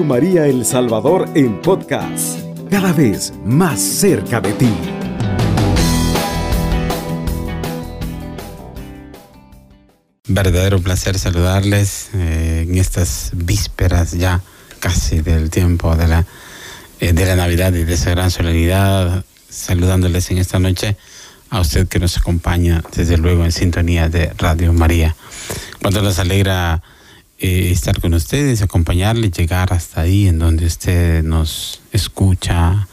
Radio María El Salvador en podcast, cada vez más cerca de ti. Verdadero placer saludarles en estas vísperas ya casi del tiempo de la Navidad y de esa gran solemnidad, saludándoles en esta noche a usted que nos acompaña desde luego en sintonía de Radio María. Cuánto nos alegra estar con ustedes, acompañarles, llegar hasta ahí en donde usted nos escucha,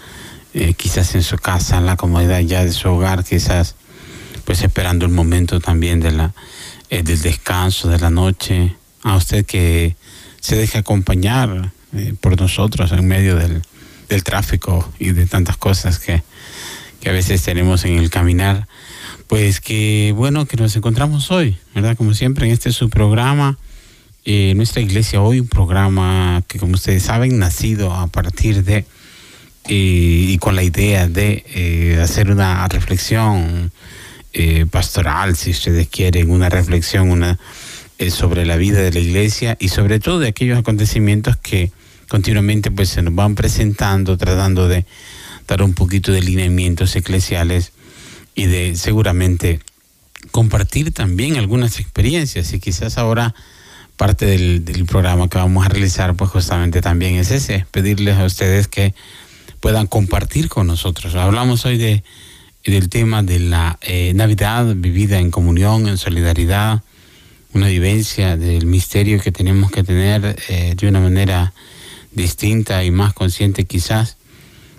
quizás en su casa, en la comodidad ya de su hogar, quizás pues esperando el momento también del descanso de la noche. A usted que se deje acompañar por nosotros en medio del tráfico y de tantas cosas que a veces tenemos en el caminar, pues que bueno que nos encontramos hoy, ¿verdad? Como siempre en este su programa, Nuestra Iglesia Hoy, un programa que, como ustedes saben, nacido a partir de y con la idea de hacer una reflexión pastoral, si ustedes quieren, una reflexión sobre la vida de la Iglesia y sobre todo de aquellos acontecimientos que continuamente pues se nos van presentando, tratando de dar un poquito de lineamientos eclesiales y de seguramente compartir también algunas experiencias. Y quizás ahora parte del programa que vamos a realizar pues justamente también es ese, pedirles a ustedes que puedan compartir con nosotros. Hablamos hoy del tema de la Navidad vivida en comunión, en solidaridad, una vivencia del misterio que tenemos que tener de una manera distinta y más consciente quizás.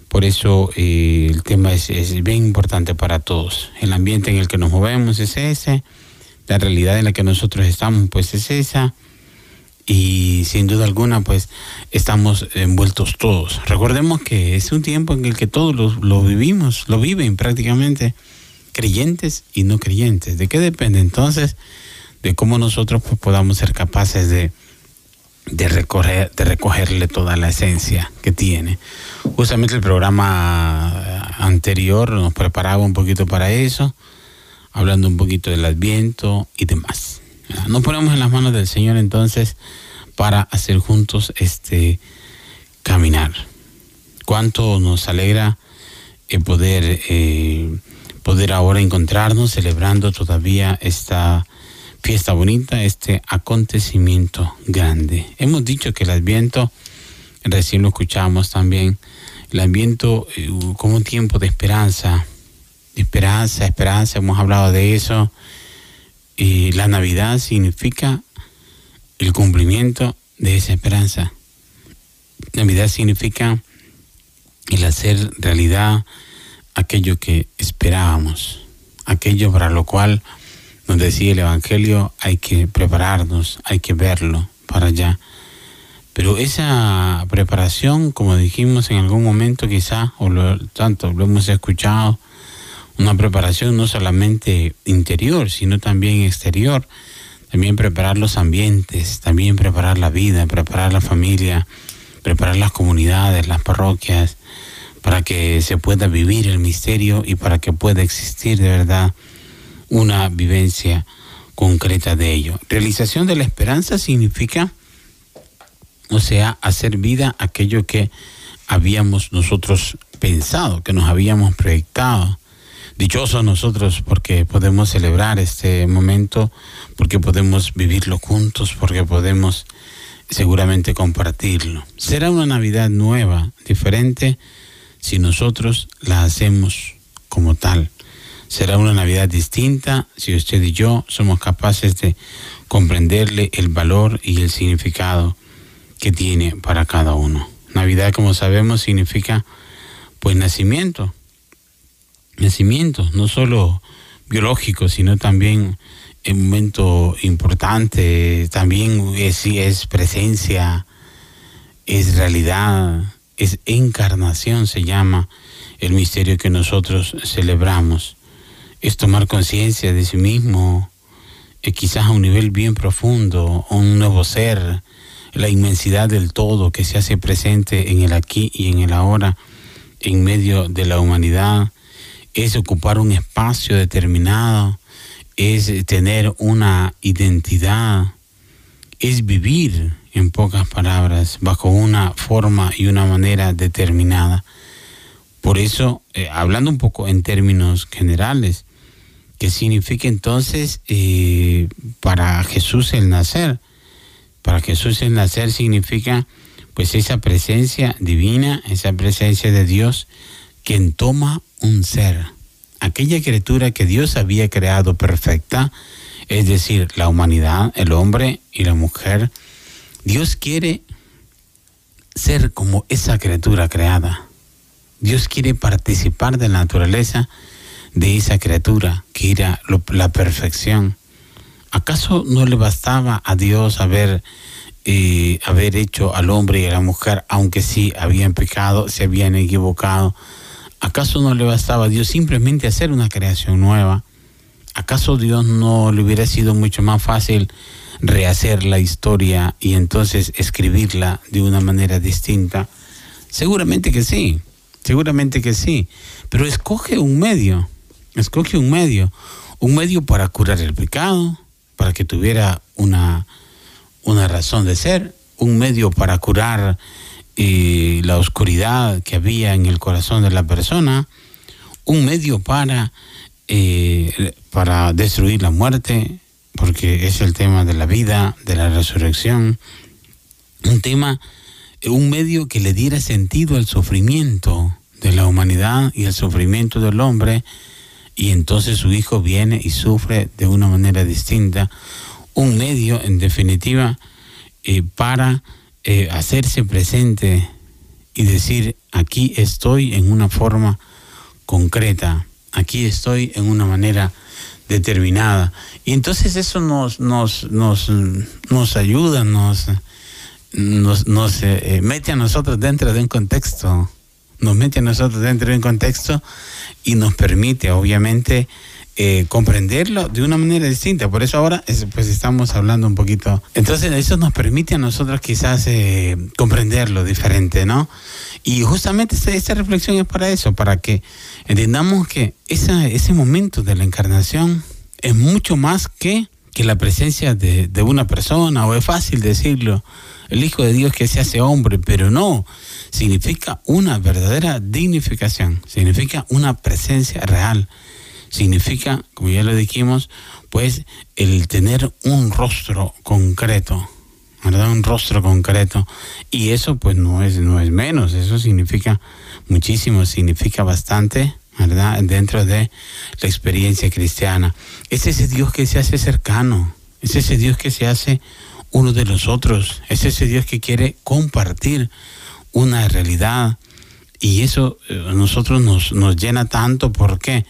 Por eso el tema es bien importante para todos. El ambiente en el que nos movemos es ese, la realidad en la que nosotros estamos pues es esa, y sin duda alguna pues estamos envueltos todos. Recordemos que es un tiempo en el que todos lo viven prácticamente, creyentes y no creyentes. ¿De qué depende entonces? De cómo nosotros pues podamos ser capaces de recogerle toda la esencia que tiene. Justamente el programa anterior nos preparaba un poquito para eso, hablando un poquito del Adviento y demás. Nos ponemos en las manos del Señor entonces para hacer juntos este caminar. Cuánto nos alegra poder ahora encontrarnos celebrando todavía esta fiesta bonita, este acontecimiento grande. Hemos dicho que el Adviento, recién lo escuchamos también, el Adviento como un tiempo de esperanza, hemos hablado de eso. Y la Navidad significa el cumplimiento de esa esperanza. Navidad significa el hacer realidad aquello que esperábamos, aquello para lo cual nos decía el Evangelio, hay que prepararnos, hay que verlo para allá. Pero esa preparación, como dijimos en algún momento quizá, o tanto lo hemos escuchado, una preparación no solamente interior, sino también exterior. También preparar los ambientes, también preparar la vida, preparar la familia, preparar las comunidades, las parroquias, para que se pueda vivir el misterio y para que pueda existir de verdad una vivencia concreta de ello. Realización de la esperanza significa, o sea, hacer vida aquello que habíamos nosotros pensado, que nos habíamos proyectado. Dichosos nosotros porque podemos celebrar este momento, porque podemos vivirlo juntos, porque podemos seguramente compartirlo. Será una Navidad nueva, diferente, si nosotros la hacemos como tal. Será una Navidad distinta si usted y yo somos capaces de comprenderle el valor y el significado que tiene para cada uno. Navidad, como sabemos, significa pues nacimiento, no solo biológico, sino también un momento importante, también es presencia, es realidad, es encarnación, se llama el misterio que nosotros celebramos. Es tomar conciencia de sí mismo, quizás a un nivel bien profundo, un nuevo ser, la inmensidad del todo que se hace presente en el aquí y en el ahora, en medio de la humanidad. Es ocupar un espacio determinado, es tener una identidad, es vivir en pocas palabras, bajo una forma y una manera determinada. Por eso, hablando un poco en términos generales, ¿qué significa entonces para Jesús el nacer? Para Jesús el nacer significa pues esa presencia divina, esa presencia de Dios, quien toma un ser, aquella criatura que Dios había creado perfecta, es decir, la humanidad, el hombre y la mujer. Dios quiere ser como esa criatura creada. Dios quiere participar de la naturaleza de esa criatura, que era la perfección. ¿Acaso no le bastaba a Dios haber hecho al hombre y a la mujer, aunque sí habían pecado, se habían equivocado? ¿Acaso no le bastaba a Dios simplemente hacer una creación nueva? ¿Acaso Dios no le hubiera sido mucho más fácil rehacer la historia y entonces escribirla de una manera distinta? Seguramente que sí, seguramente que sí. Pero escoge un medio para curar el pecado, para que tuviera una razón de ser, un medio para curar la oscuridad que había en el corazón de la persona, un medio para destruir la muerte, porque es el tema de la vida, de la resurrección, un medio que le diera sentido al sufrimiento de la humanidad y al sufrimiento del hombre, y entonces su hijo viene y sufre de una manera distinta, un medio en definitiva para hacerse presente y decir: aquí estoy en una forma concreta, aquí estoy en una manera determinada. Y entonces eso nos ayuda, nos mete a nosotros dentro de un contexto, y nos permite obviamente comprenderlo de una manera distinta. Por eso ahora pues estamos hablando un poquito. Entonces eso nos permite a nosotros quizás comprenderlo diferente, ¿no? Y justamente esta reflexión es para eso, para que entendamos que ese momento de la encarnación es mucho más que la presencia de una persona, o es fácil decirlo, el Hijo de Dios que se hace hombre, pero no, significa una verdadera dignificación, significa una presencia real, significa, como ya lo dijimos, pues el tener un rostro concreto, ¿verdad? Un rostro concreto. Y eso pues no es menos, eso significa muchísimo, significa bastante, ¿verdad? Dentro de la experiencia cristiana. Es ese Dios que se hace cercano, es ese Dios que se hace uno de los otros, es ese Dios que quiere compartir una realidad. Y eso a nosotros nos llena tanto. ¿Por qué?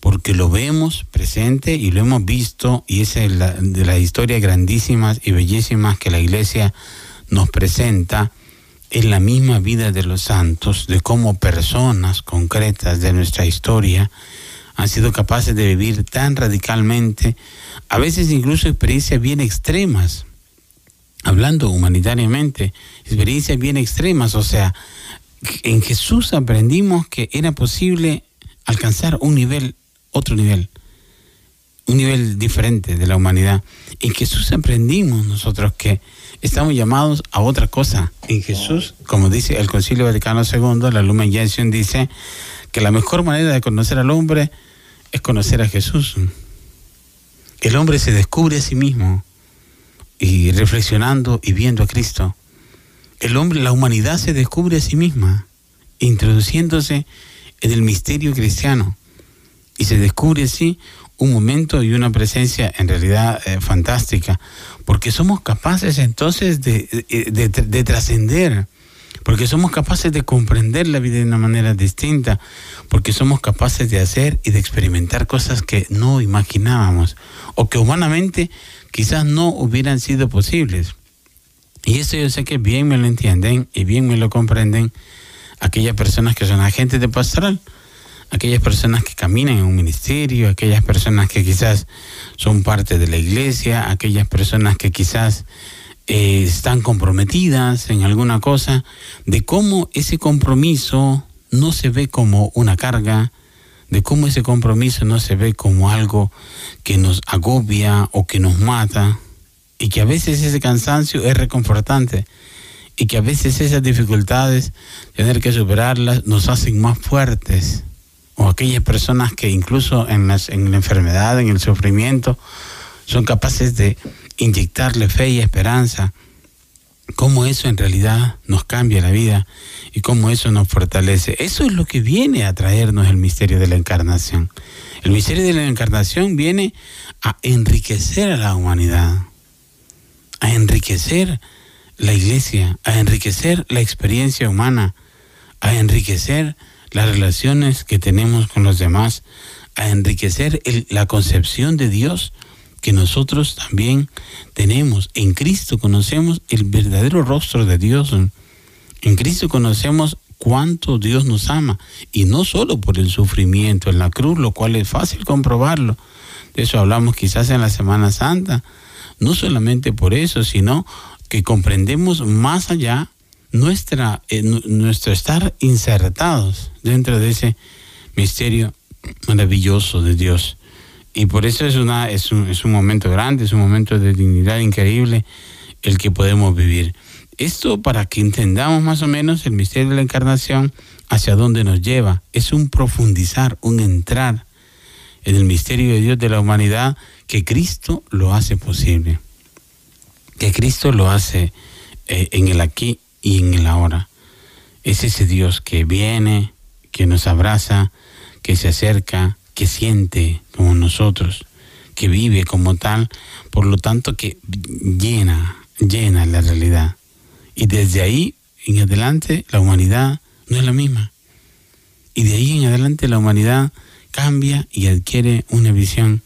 Porque lo vemos presente y lo hemos visto, y esa es de las historias grandísimas y bellísimas que la Iglesia nos presenta en la misma vida de los santos, de cómo personas concretas de nuestra historia han sido capaces de vivir tan radicalmente, a veces incluso experiencias bien extremas, hablando humanitariamente, experiencias bien extremas. O sea, en Jesús aprendimos que era posible alcanzar un nivel diferente de la humanidad. En Jesús aprendimos nosotros que estamos llamados a otra cosa. En Jesús, como dice el Concilio Vaticano II, la Lumen Gentium dice que la mejor manera de conocer al hombre es conocer a Jesús. El hombre se descubre a sí mismo y reflexionando y viendo a Cristo. El hombre, la humanidad se descubre a sí misma, introduciéndose en el misterio cristiano. Y se descubre así un momento y una presencia en realidad fantástica, porque somos capaces entonces de trascender, porque somos capaces de comprender la vida de una manera distinta, porque somos capaces de hacer y de experimentar cosas que no imaginábamos, o que humanamente quizás no hubieran sido posibles. Y eso yo sé que bien me lo entienden y bien me lo comprenden aquellas personas que son agentes de pastoral, aquellas personas que caminan en un ministerio, aquellas personas que quizás son parte de la Iglesia, aquellas personas que quizás están comprometidas en alguna cosa, de cómo ese compromiso no se ve como una carga, de cómo ese compromiso no se ve como algo que nos agobia o que nos mata, y que a veces ese cansancio es reconfortante y que a veces esas dificultades, tener que superarlas, nos hacen más fuertes. O aquellas personas que incluso en la enfermedad, en el sufrimiento, son capaces de inyectarle fe y esperanza. Cómo eso en realidad nos cambia la vida y cómo eso nos fortalece. Eso es lo que viene a traernos el misterio de la encarnación. El misterio de la encarnación viene a enriquecer a la humanidad, a enriquecer la iglesia, a enriquecer la experiencia humana, a enriquecer las relaciones que tenemos con los demás, a enriquecer la concepción de Dios que nosotros también tenemos. En Cristo conocemos el verdadero rostro de Dios. En Cristo conocemos cuánto Dios nos ama, y no solo por el sufrimiento en la cruz, lo cual es fácil comprobarlo. De eso hablamos quizás en la Semana Santa. No solamente por eso, sino que comprendemos más allá nuestro estar insertados dentro de ese misterio maravilloso de Dios. Y por eso es un momento grande, es un momento de dignidad increíble el que podemos vivir. Esto para que entendamos más o menos el misterio de la encarnación, hacia dónde nos lleva. Es un profundizar, un entrar en el misterio de Dios de la humanidad, que Cristo lo hace posible. Que Cristo lo hace en el aquí y en el ahora. Es ese Dios que viene, que nos abraza, que se acerca, que siente como nosotros, que vive como tal, por lo tanto que llena la realidad. Y desde ahí en adelante la humanidad no es la misma. Y de ahí en adelante la humanidad cambia y adquiere una visión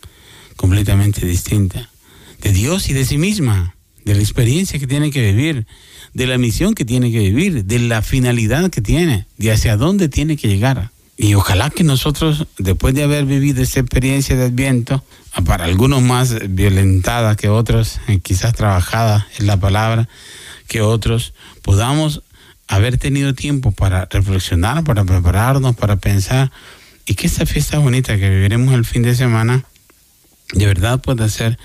completamente distinta de Dios y de sí misma, de la experiencia que tiene que vivir, de la misión que tiene que vivir, de la finalidad que tiene, de hacia dónde tiene que llegar. Y ojalá que nosotros, después de haber vivido esta experiencia de Adviento, para algunos más violentada que otros, quizás trabajada en la palabra que otros, podamos haber tenido tiempo para reflexionar, para prepararnos, para pensar, y que esta fiesta bonita que viviremos el fin de semana, de verdad pueda ser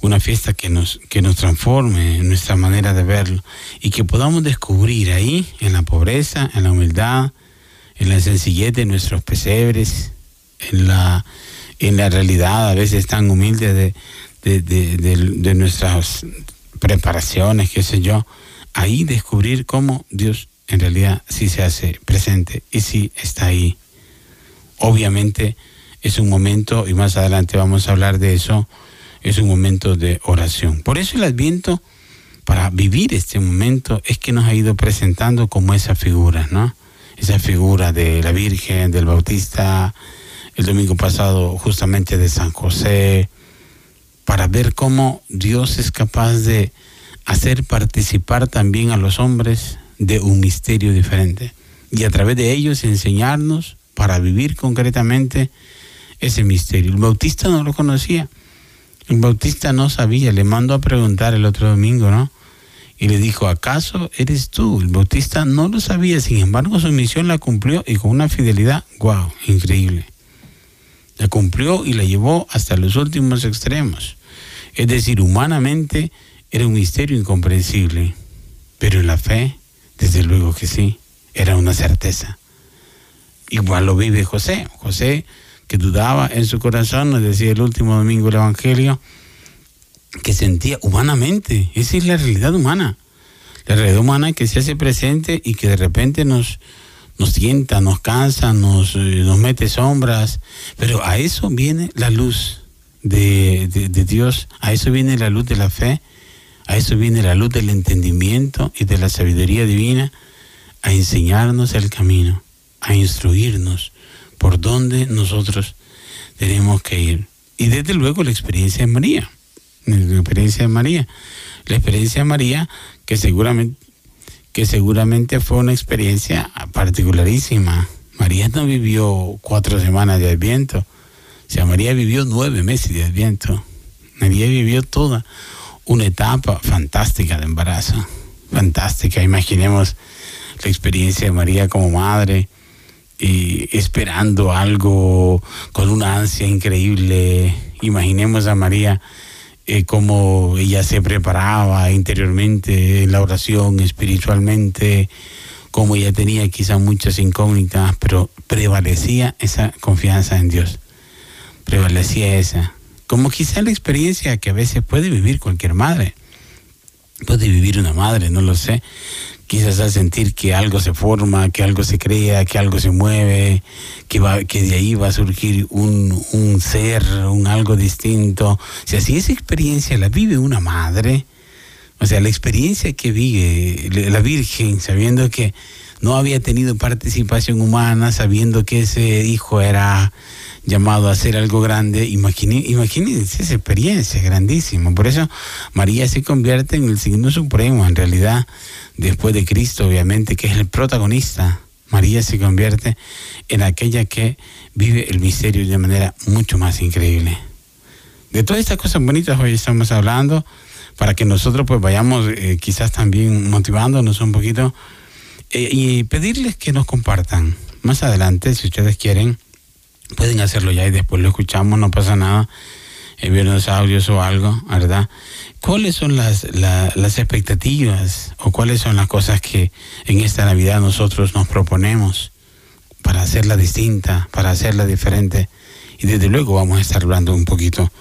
una fiesta que nos transforme en nuestra manera de verlo, y que podamos descubrir ahí, en la pobreza, en la humildad, en la sencillez de nuestros pesebres, en la realidad a veces tan humilde de nuestras preparaciones, qué sé yo, ahí descubrir cómo Dios en realidad sí se hace presente y sí está ahí. Obviamente es un momento, y más adelante vamos a hablar de eso, es un momento de oración. Por eso el Adviento, para vivir este momento, es que nos ha ido presentando como esas figuras, ¿no? Esa figura de la Virgen, del Bautista, el domingo pasado justamente de San José, para ver cómo Dios es capaz de hacer participar también a los hombres de un misterio diferente. Y a través de ellos enseñarnos para vivir concretamente ese misterio. El Bautista no lo conocía, el Bautista no sabía, le mandó a preguntar el otro domingo, ¿no? Y le dijo, ¿acaso eres tú? El Bautista no lo sabía, sin embargo su misión la cumplió, y con una fidelidad, wow, increíble. La cumplió y la llevó hasta los últimos extremos. Es decir, humanamente era un misterio incomprensible, pero en la fe, desde luego que sí, era una certeza. Igual lo vive José. José, que dudaba en su corazón, nos decía el último domingo el Evangelio, que sentía humanamente. Esa es la realidad humana. La realidad humana que se hace presente y que de repente nos tienta, nos cansa, nos mete sombras. Pero a eso viene la luz de Dios, a eso viene la luz de la fe, a eso viene la luz del entendimiento y de la sabiduría divina, a enseñarnos el camino, a instruirnos por dónde nosotros tenemos que ir. Y desde luego la experiencia de María. La experiencia de María que seguramente fue una experiencia particularísima. María no vivió 4 semanas de Adviento, o sea, María vivió 9 meses de Adviento. María vivió toda una etapa fantástica de embarazo, fantástica. Imaginemos la experiencia de María como madre, y esperando algo con una ansia increíble. Imaginemos a María cómo ella se preparaba interiormente, la oración, espiritualmente, cómo ella tenía quizás muchas incógnitas, pero prevalecía esa confianza en Dios, prevalecía esa, como quizás la experiencia que a veces puede vivir cualquier madre, puede vivir una madre, no lo sé, quizás al sentir que algo se forma, que algo se crea, que algo se mueve, que de ahí va a surgir un ser, un algo distinto. O sea, si esa experiencia la vive una madre, o sea, la experiencia que vive la Virgen, sabiendo que no había tenido participación humana, sabiendo que ese hijo era llamado a hacer algo grande, imagínense esa experiencia, grandísima. Por eso María se convierte en el signo supremo, en realidad, después de Cristo, obviamente, que es el protagonista. María se convierte en aquella que vive el misterio de manera mucho más increíble. De todas estas cosas bonitas hoy estamos hablando, para que nosotros pues vayamos quizás también motivándonos un poquito, y pedirles que nos compartan. Más adelante, si ustedes quieren, pueden hacerlo ya y después lo escuchamos, no pasa nada, enviarnos audios o algo, ¿verdad? ¿Cuáles son las expectativas o cuáles son las cosas que en esta Navidad nosotros nos proponemos para hacerla distinta, para hacerla diferente? Y desde luego vamos a estar hablando un poquito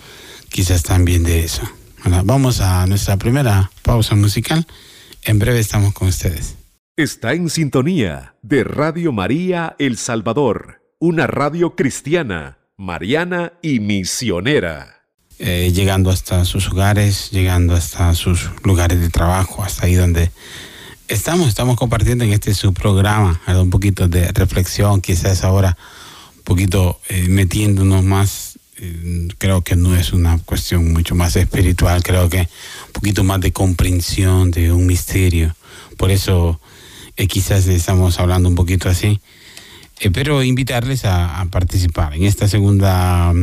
quizás también de eso, ¿verdad? Vamos a nuestra primera pausa musical. En breve estamos con ustedes. Está en sintonía de Radio María El Salvador, una radio cristiana, mariana y misionera. Llegando hasta sus hogares, llegando hasta sus lugares de trabajo, hasta ahí donde estamos compartiendo en este su programa, un poquito de reflexión, quizás ahora un poquito metiéndonos más, creo que no es una cuestión mucho más espiritual, creo que un poquito más de comprensión de un misterio. Por eso quizás estamos hablando un poquito así. Espero invitarles a participar. En esta segunda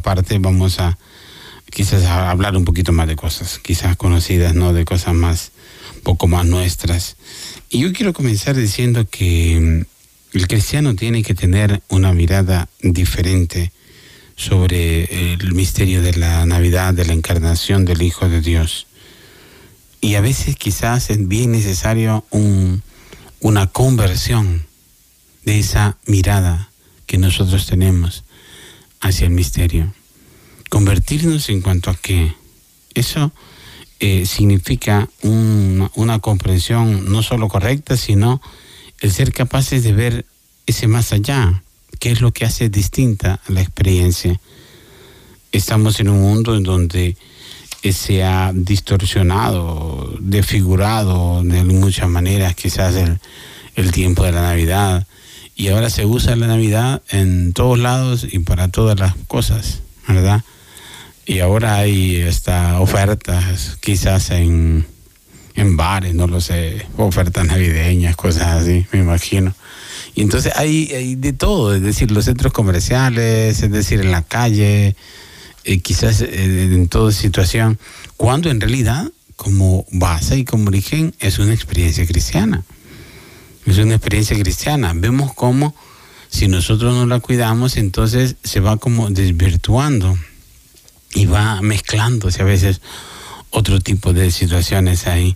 parte vamos a quizás a hablar un poquito más de cosas, quizás conocidas, ¿no? De cosas más, poco más nuestras. Y yo quiero comenzar diciendo que el cristiano tiene que tener una mirada diferente sobre el misterio de la Navidad, de la encarnación del Hijo de Dios. Y a veces quizás es bien necesario una conversión de esa mirada que nosotros tenemos hacia el misterio. Convertirnos en cuanto a que eso significa una comprensión no solo correcta, sino el ser capaces de ver ese más allá, que es lo que hace distinta la experiencia. Estamos en un mundo en donde se ha distorsionado, desfigurado de muchas maneras, quizás el tiempo de la Navidad, y ahora se usa la Navidad en todos lados y para todas las cosas, ¿verdad? Y ahora hay hasta ofertas, quizás en bares, no lo sé, ofertas navideñas, cosas así, me imagino. Y entonces hay de todo, es decir, los centros comerciales, es decir, en la calle, quizás en toda situación, cuando en realidad, como base y como origen, es una experiencia cristiana. Es una experiencia cristiana. Vemos cómo, si nosotros no la cuidamos, entonces se va como desvirtuando y va mezclándose a veces otro tipo de situaciones ahí.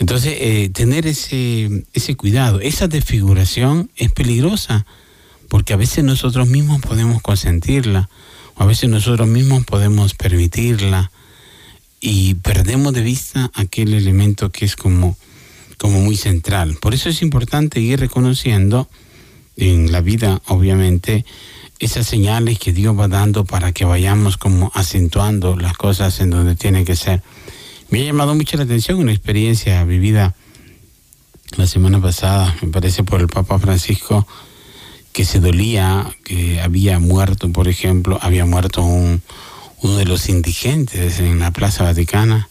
Entonces, tener ese cuidado, esa desfiguración es peligrosa, porque a veces nosotros mismos podemos consentirla, o a veces nosotros mismos podemos permitirla, y perdemos de vista aquel elemento que es como muy central. Por eso es importante ir reconociendo en la vida, obviamente, esas señales que Dios va dando para que vayamos como acentuando las cosas en donde tiene que ser. Me ha llamado mucho la atención una experiencia vivida la semana pasada, me parece, por el Papa Francisco, que se dolía, que había muerto, por ejemplo, uno de los indigentes en la Plaza Vaticana.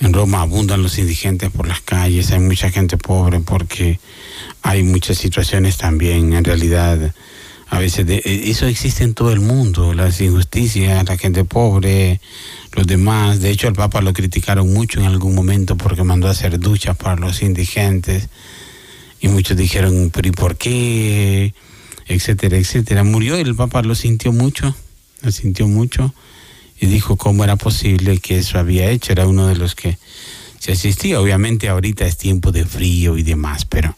En Roma abundan los indigentes por las calles, hay mucha gente pobre porque hay muchas situaciones también, en realidad, a veces, eso existe en todo el mundo, las injusticias, la gente pobre, los demás. De hecho, al Papa lo criticaron mucho en algún momento porque mandó a hacer duchas para los indigentes, y muchos dijeron, pero ¿y por qué? Etcétera, etcétera. Murió y el Papa lo sintió mucho, y dijo cómo era posible que eso había hecho. Era uno de los que se asistía. Obviamente ahorita es tiempo de frío y demás, pero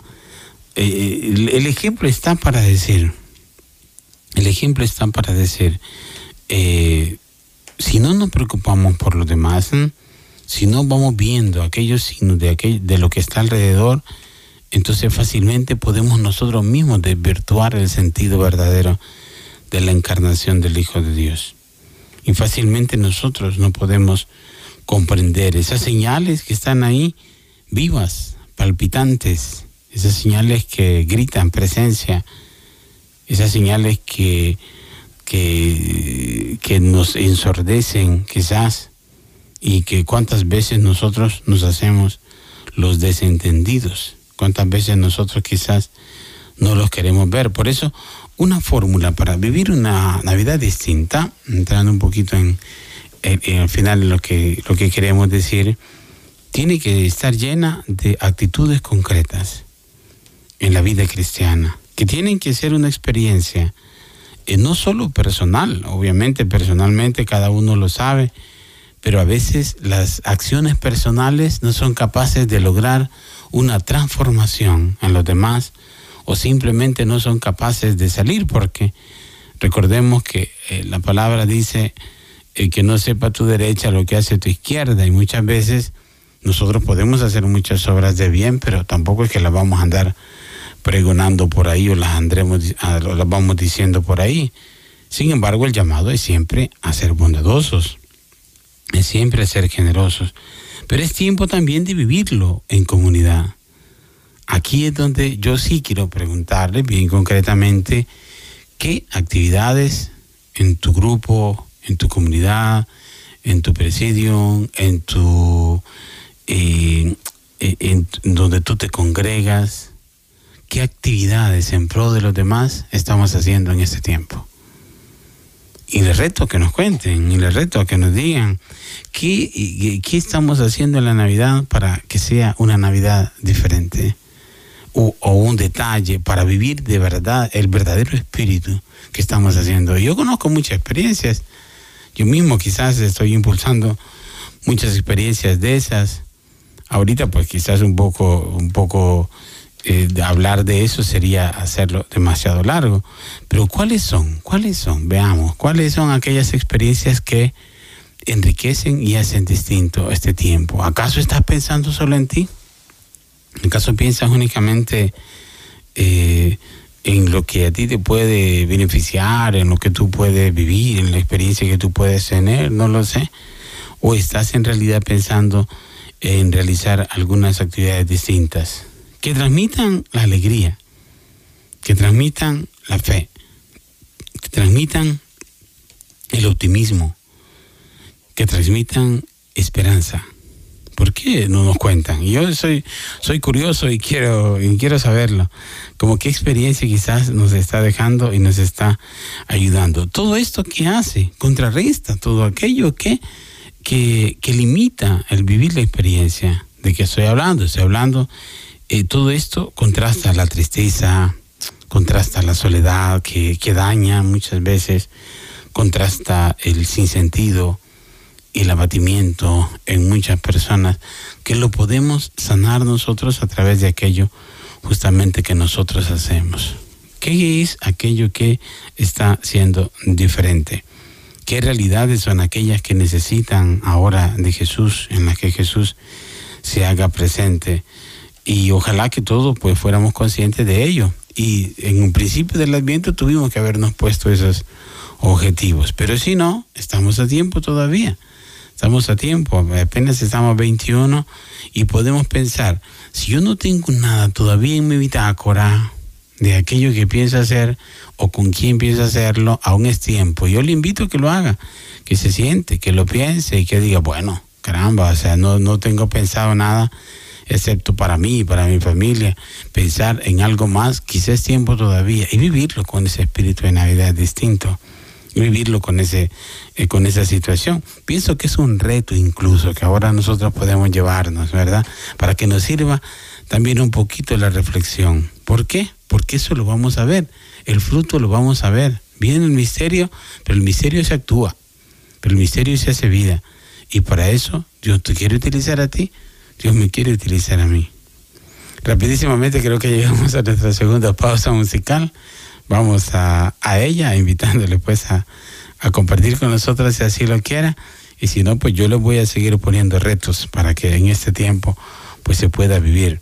el ejemplo está para decir, si no nos preocupamos por los demás, si no vamos viendo aquellos signos de lo que está alrededor, entonces fácilmente podemos nosotros mismos desvirtuar el sentido verdadero de la encarnación del Hijo de Dios. Y fácilmente nosotros no podemos comprender esas señales que están ahí, vivas, palpitantes, esas señales que gritan presencia, esas señales que nos ensordecen quizás, y que cuántas veces nosotros nos hacemos los desentendidos, cuántas veces nosotros quizás no los queremos ver. Por eso, una fórmula para vivir una Navidad distinta, entrando un poquito en al final en lo que queremos decir, tiene que estar llena de actitudes concretas en la vida cristiana, que tienen que ser una experiencia no solo personal, obviamente personalmente cada uno lo sabe, pero a veces las acciones personales no son capaces de lograr una transformación en los demás, o simplemente no son capaces de salir, porque recordemos que la palabra dice que no sepa tu derecha lo que hace tu izquierda, y muchas veces nosotros podemos hacer muchas obras de bien, pero tampoco es que las vamos a andar pregonando por ahí, o las vamos diciendo por ahí. Sin embargo, el llamado es siempre a ser bondadosos, es siempre a ser generosos, pero es tiempo también de vivirlo en comunidad. Aquí es donde yo sí quiero preguntarle bien concretamente qué actividades en tu grupo, en tu comunidad, en tu presidio, en tu en donde tú te congregas, qué actividades en pro de los demás estamos haciendo en este tiempo. Y les reto a que nos cuenten, y les reto a que nos digan qué estamos haciendo en la Navidad para que sea una Navidad diferente, o un detalle para vivir de verdad el verdadero espíritu que estamos haciendo. Yo conozco muchas experiencias, yo mismo quizás estoy impulsando muchas experiencias de esas. Ahorita pues quizás un poco de hablar de eso sería hacerlo demasiado largo, pero ¿cuáles son? Veamos, ¿cuáles son aquellas experiencias que enriquecen y hacen distinto este tiempo? ¿Acaso estás pensando solo en ti? ¿Acaso piensas únicamente en lo que a ti te puede beneficiar, en lo que tú puedes vivir, en la experiencia que tú puedes tener? No lo sé. ¿O estás en realidad pensando en realizar algunas actividades distintas que transmitan la alegría, que transmitan la fe, que transmitan el optimismo, que transmitan esperanza? ¿Por qué no nos cuentan? Yo soy curioso y quiero saberlo. Como qué experiencia quizás nos está dejando y nos está ayudando. Todo esto que hace, contrarresta todo aquello que limita el vivir la experiencia de que estoy hablando. Todo esto contrasta la tristeza, contrasta la soledad que daña muchas veces, contrasta el sinsentido, el abatimiento en muchas personas, que lo podemos sanar nosotros a través de aquello justamente que nosotros hacemos. ¿Qué es aquello que está siendo diferente? ¿Qué realidades son aquellas que necesitan ahora de Jesús, en las que Jesús se haga presente? Y ojalá que todos pues fuéramos conscientes de ello. Y en un principio del Adviento tuvimos que habernos puesto esos objetivos. Pero si no, estamos a tiempo todavía. Estamos a tiempo, apenas estamos 21 y podemos pensar, si yo no tengo nada todavía en mi bitácora de aquello que pienso hacer o con quién pienso hacerlo, aún es tiempo. Yo le invito a que lo haga, que se siente, que lo piense y que diga, bueno, caramba, o sea, no tengo pensado nada excepto para mí, para mi familia, pensar en algo más, quizás tiempo todavía, y vivirlo con ese espíritu de Navidad distinto, vivirlo con esa situación. Pienso que es un reto incluso, que ahora nosotros podemos llevarnos, ¿verdad? Para que nos sirva también un poquito la reflexión. ¿Por qué? Porque eso lo vamos a ver, el fruto lo vamos a ver. Viene el misterio, pero el misterio se actúa. pero el misterio se hace vida, y para eso Dios te quiere utilizar a ti, Dios me quiere utilizar a mí. Rapidísimamente creo que llegamos a nuestra segunda pausa musical. Vamos a ella, invitándole pues a compartir con nosotros si así lo quiera, y si no, pues yo les voy a seguir poniendo retos para que en este tiempo pues se pueda vivir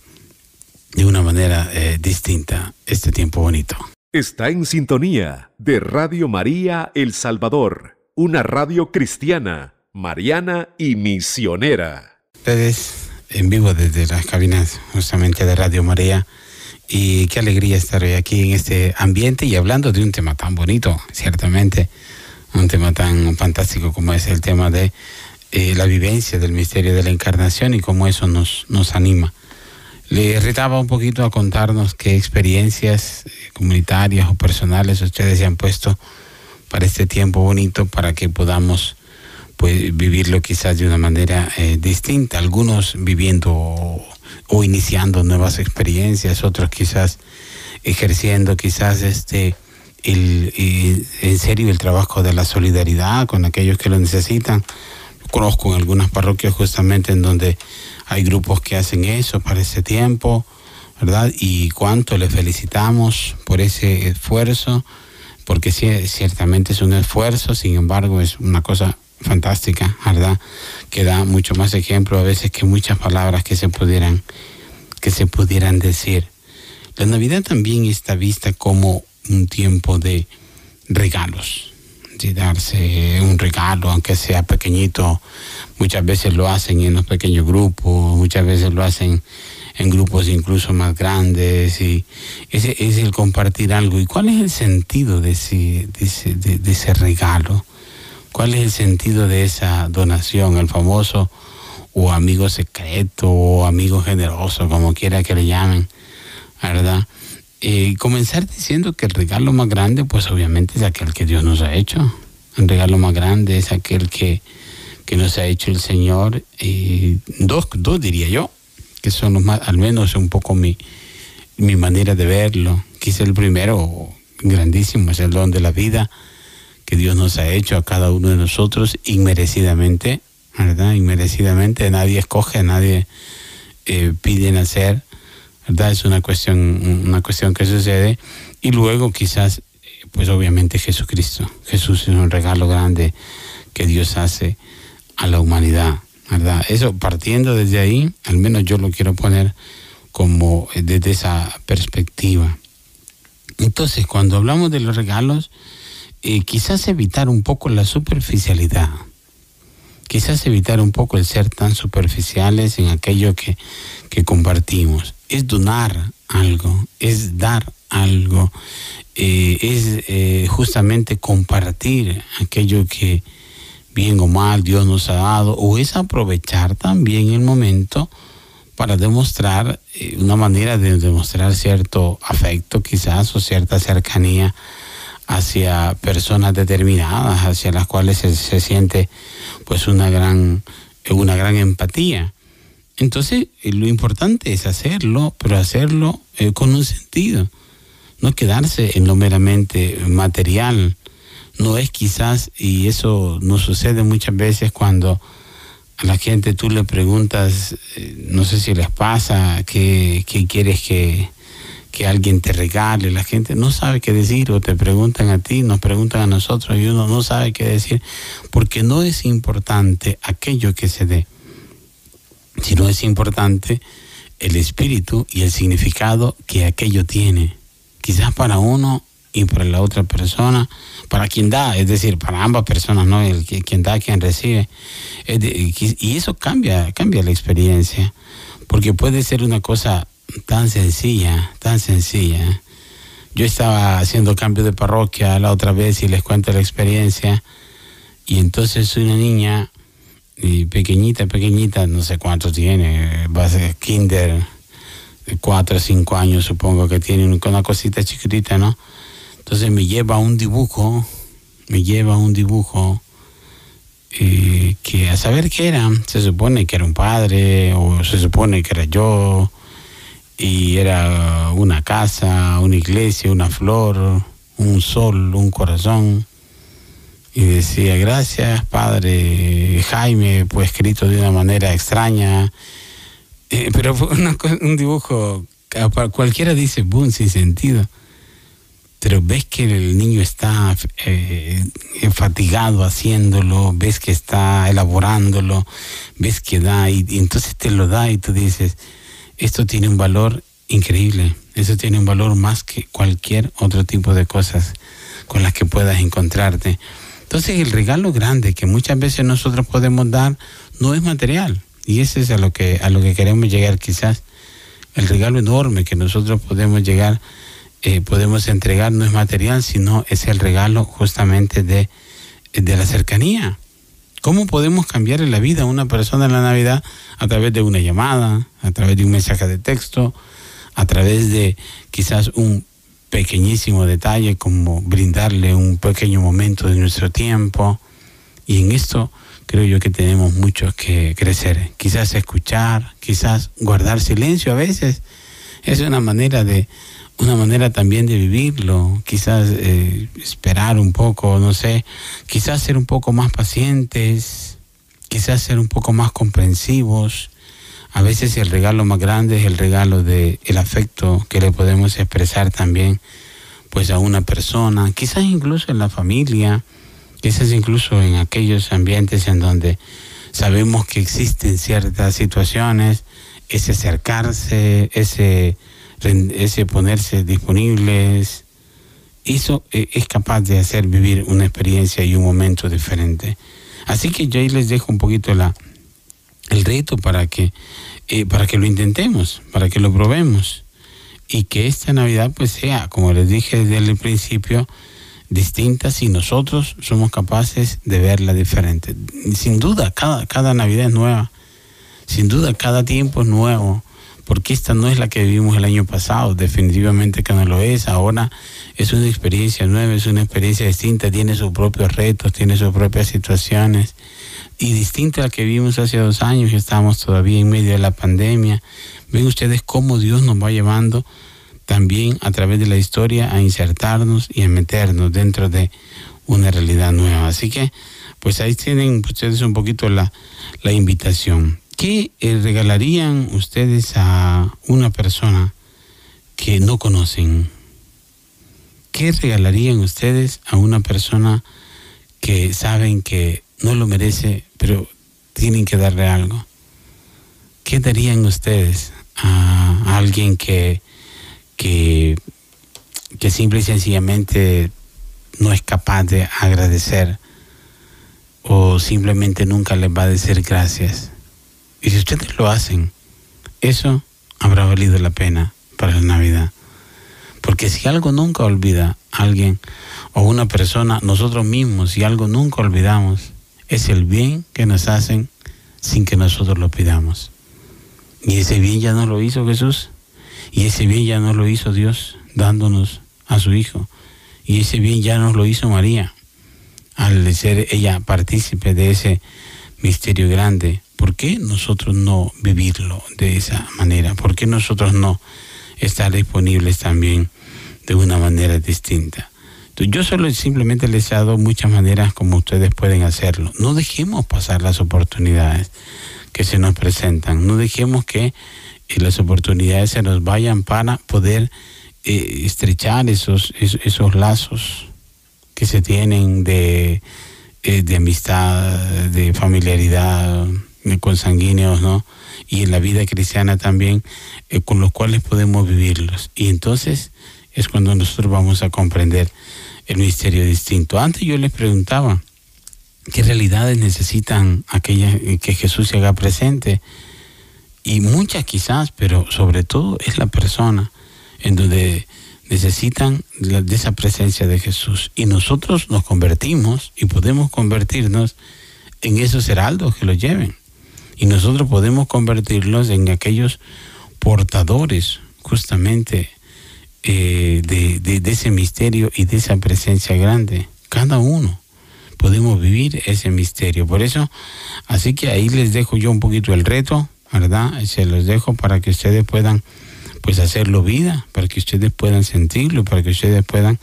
de una manera distinta este tiempo bonito. Está en sintonía de Radio María El Salvador, una radio cristiana, mariana y misionera. Ustedes en vivo desde las cabinas justamente de Radio María, y qué alegría estar hoy aquí en este ambiente y hablando de un tema tan bonito, ciertamente, un tema tan fantástico como es el tema de la vivencia del misterio de la encarnación y cómo eso nos anima. Le retaba un poquito a contarnos qué experiencias comunitarias o personales ustedes se han puesto para este tiempo bonito, para que podamos pues vivirlo quizás de una manera distinta. Algunos viviendo o iniciando nuevas experiencias, otros quizás ejerciendo quizás en serio el trabajo de la solidaridad con aquellos que lo necesitan. Conozco en algunas parroquias justamente en donde hay grupos que hacen eso para ese tiempo, ¿verdad? Y cuánto les felicitamos por ese esfuerzo, porque sí, ciertamente es un esfuerzo, sin embargo es una cosa fantástica, ¿verdad? Que da mucho más ejemplo a veces que muchas palabras que se pudieran decir. La Navidad también está vista como un tiempo de regalos, de darse un regalo, aunque sea pequeñito. Muchas veces lo hacen en los pequeños grupos, muchas veces lo hacen en grupos incluso más grandes, y ese es el compartir algo. ¿Y cuál es el sentido de ese regalo? ¿Cuál es el sentido de esa donación? El famoso o amigo secreto o amigo generoso, como quiera que le llamen, ¿verdad? Comenzar diciendo que el regalo más grande, pues obviamente es aquel que Dios nos ha hecho. El regalo más grande es aquel que nos ha hecho el Señor. Dos diría yo, que son los más, al menos un poco mi manera de verlo. Quizá el primero, grandísimo, es el don de la vida que Dios nos ha hecho a cada uno de nosotros inmerecidamente, ¿verdad? Inmerecidamente, nadie escoge, nadie pide nacer, ¿verdad? Es una cuestión que sucede. Y luego quizás, pues obviamente Jesucristo. Jesús es un regalo grande que Dios hace a la humanidad, ¿verdad? Eso, partiendo desde ahí, al menos yo lo quiero poner como desde esa perspectiva. Entonces, cuando hablamos de los regalos, quizás evitar un poco la superficialidad. Quizás evitar un poco el ser tan superficiales en aquello que compartimos. Es donar algo, es dar algo, es justamente compartir aquello que bien o mal Dios nos ha dado, o es aprovechar también el momento para demostrar una manera de demostrar cierto afecto quizás, o cierta cercanía hacia personas determinadas, hacia las cuales se siente pues una gran empatía. Entonces, lo importante es hacerlo, pero hacerlo con un sentido. No quedarse en lo meramente material. No es quizás, y eso nos sucede muchas veces cuando a la gente tú le preguntas, no sé si les pasa, qué quieres que alguien te regale. La gente no sabe qué decir, o te preguntan a ti, nos preguntan a nosotros, y uno no sabe qué decir, porque no es importante aquello que se dé, sino es importante el espíritu y el significado que aquello tiene, quizás para uno y para la otra persona, para quien da, es decir, para ambas personas, ¿no? El quien da, quien recibe, y eso cambia la experiencia, porque puede ser una cosa tan sencilla, tan sencilla. Yo estaba haciendo cambio de parroquia la otra vez y les cuento la experiencia, y entonces una niña y pequeñita, no sé cuánto tiene, va a ser kinder, de 4 o 5 años supongo que tiene, una cosita chiquitita, ¿no? Entonces me lleva un dibujo que a saber qué era, se supone que era un padre, o se supone que era yo, y era una casa, una iglesia, una flor, un sol, un corazón. y decía: gracias, padre Jaime, pues escrito de una manera extraña, pero fue un dibujo, cualquiera dice boom, sin sentido, pero ves que el niño está fatigado haciéndolo, ves que está elaborándolo, ves que da, y entonces te lo da y tú dices: esto tiene un valor increíble, eso tiene un valor más que cualquier otro tipo de cosas con las que puedas encontrarte. Entonces el regalo grande que muchas veces nosotros podemos dar no es material, y eso es a lo que queremos llegar quizás. El regalo enorme que nosotros podemos llegar, podemos entregar, no es material, sino es el regalo justamente de la cercanía. ¿Cómo podemos cambiar en la vida a una persona en la Navidad? A través de una llamada, a través de un mensaje de texto, a través de quizás un pequeñísimo detalle como brindarle un pequeño momento de nuestro tiempo. Y en esto creo yo que tenemos mucho que crecer. Quizás escuchar, quizás guardar silencio a veces es una manera también de vivirlo. Quizás esperar un poco, no sé, quizás ser un poco más pacientes, quizás ser un poco más comprensivos. A veces el regalo más grande es el regalo del afecto que le podemos expresar también, pues, a una persona, quizás incluso en la familia, quizás incluso en aquellos ambientes en donde sabemos que existen ciertas situaciones. Ese acercarse, ese ponerse disponibles, eso es capaz de hacer vivir una experiencia y un momento diferente. Así que yo ahí les dejo un poquito el reto para que lo intentemos, para que lo probemos, y que esta Navidad pues sea, como les dije desde el principio, distinta si nosotros somos capaces de verla diferente. Sin duda cada Navidad es nueva, sin duda cada tiempo es nuevo, porque esta no es la que vivimos el año pasado, definitivamente que no lo es. Ahora es una experiencia nueva, es una experiencia distinta, tiene sus propios retos, tiene sus propias situaciones, y distinta a la que vivimos hace 2 años, que estábamos todavía en medio de la pandemia. Ven ustedes cómo Dios nos va llevando también a través de la historia a insertarnos y a meternos dentro de una realidad nueva. Así que pues ahí tienen ustedes un poquito la invitación. ¿Qué regalarían ustedes a una persona que no conocen? ¿Qué regalarían ustedes a una persona que saben que no lo merece, pero tienen que darle algo? ¿Qué darían ustedes a alguien que simple y sencillamente no es capaz de agradecer, o simplemente nunca les va a decir gracias? Y si ustedes lo hacen, eso habrá valido la pena para la Navidad. Porque si algo nunca olvida alguien o una persona, nosotros mismos, si algo nunca olvidamos, es el bien que nos hacen sin que nosotros lo pidamos. Y ese bien ya nos lo hizo Jesús, y ese bien ya nos lo hizo Dios dándonos a su Hijo, y ese bien ya nos lo hizo María al ser ella partícipe de ese misterio grande. ¿Por qué nosotros no vivirlo de esa manera? ¿Por qué nosotros no estar disponibles también de una manera distinta? Entonces, yo simplemente les he dado muchas maneras como ustedes pueden hacerlo. No dejemos pasar las oportunidades que se nos presentan. No dejemos que las oportunidades se nos vayan para poder estrechar esos lazos que se tienen de amistad, de familiaridad, consanguíneos, ¿no? Y en la vida cristiana también, con los cuales podemos vivirlos. Y entonces es cuando nosotros vamos a comprender el misterio distinto. Antes yo les preguntaba qué realidades necesitan aquellas que Jesús se haga presente, y muchas quizás, pero sobre todo es la persona en donde necesitan de esa presencia de Jesús. Y nosotros nos convertimos y podemos convertirnos en esos heraldos que los lleven. Y nosotros podemos convertirlos en aquellos portadores justamente de ese misterio y de esa presencia grande. Cada uno podemos vivir ese misterio. Por eso, así que ahí les dejo yo un poquito el reto, ¿verdad? Se los dejo para que ustedes puedan pues hacerlo vida, para que ustedes puedan sentirlo, para que ustedes puedan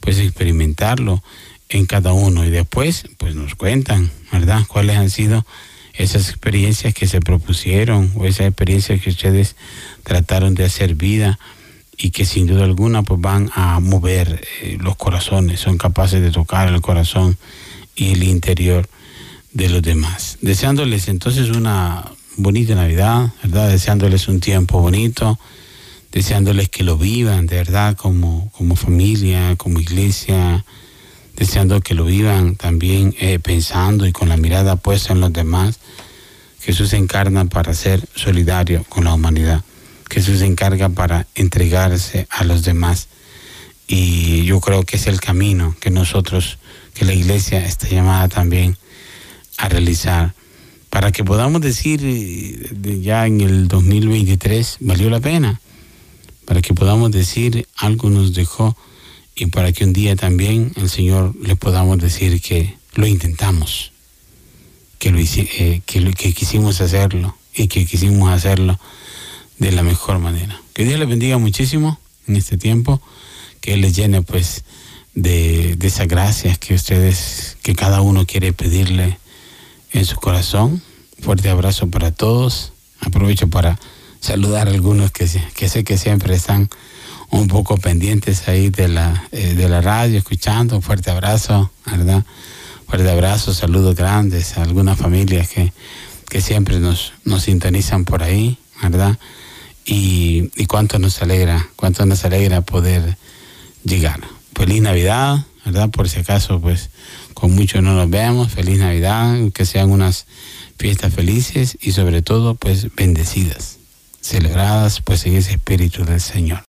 pues experimentarlo en cada uno, y después pues nos cuentan, ¿verdad?, cuáles han sido esas experiencias que se propusieron o esas experiencias que ustedes trataron de hacer vida y que sin duda alguna pues van a mover los corazones, son capaces de tocar el corazón y el interior de los demás. Deseándoles entonces una bonita Navidad, ¿verdad?, deseándoles un tiempo bonito, deseándoles que lo vivan de verdad como familia, como iglesia, deseando que lo vivan también pensando y con la mirada puesta en los demás. Jesús se encarna para ser solidario con la humanidad. Jesús se encarga para entregarse a los demás. Y yo creo que es el camino que nosotros, que la iglesia está llamada también a realizar, para que podamos decir ya en el 2023, valió la pena, para que podamos decir algo nos dejó, y para que un día también al Señor le podamos decir que lo intentamos, que quisimos hacerlo y que quisimos hacerlo de la mejor manera. Que Dios les bendiga muchísimo en este tiempo, que Él les llene pues de esas gracias que ustedes, que cada uno quiere pedirle en su corazón. Fuerte abrazo para todos. Aprovecho para saludar a algunos que sé que siempre están un poco pendientes ahí de la radio, escuchando. Fuerte abrazo, ¿verdad? Fuerte abrazo, saludos grandes a algunas familias que siempre nos sintonizan por ahí, ¿verdad? Y cuánto nos alegra poder llegar. Feliz Navidad, ¿verdad? Por si acaso, pues, con mucho no nos vemos. Feliz Navidad, que sean unas fiestas felices y sobre todo, pues, bendecidas, celebradas, pues, en ese espíritu del Señor.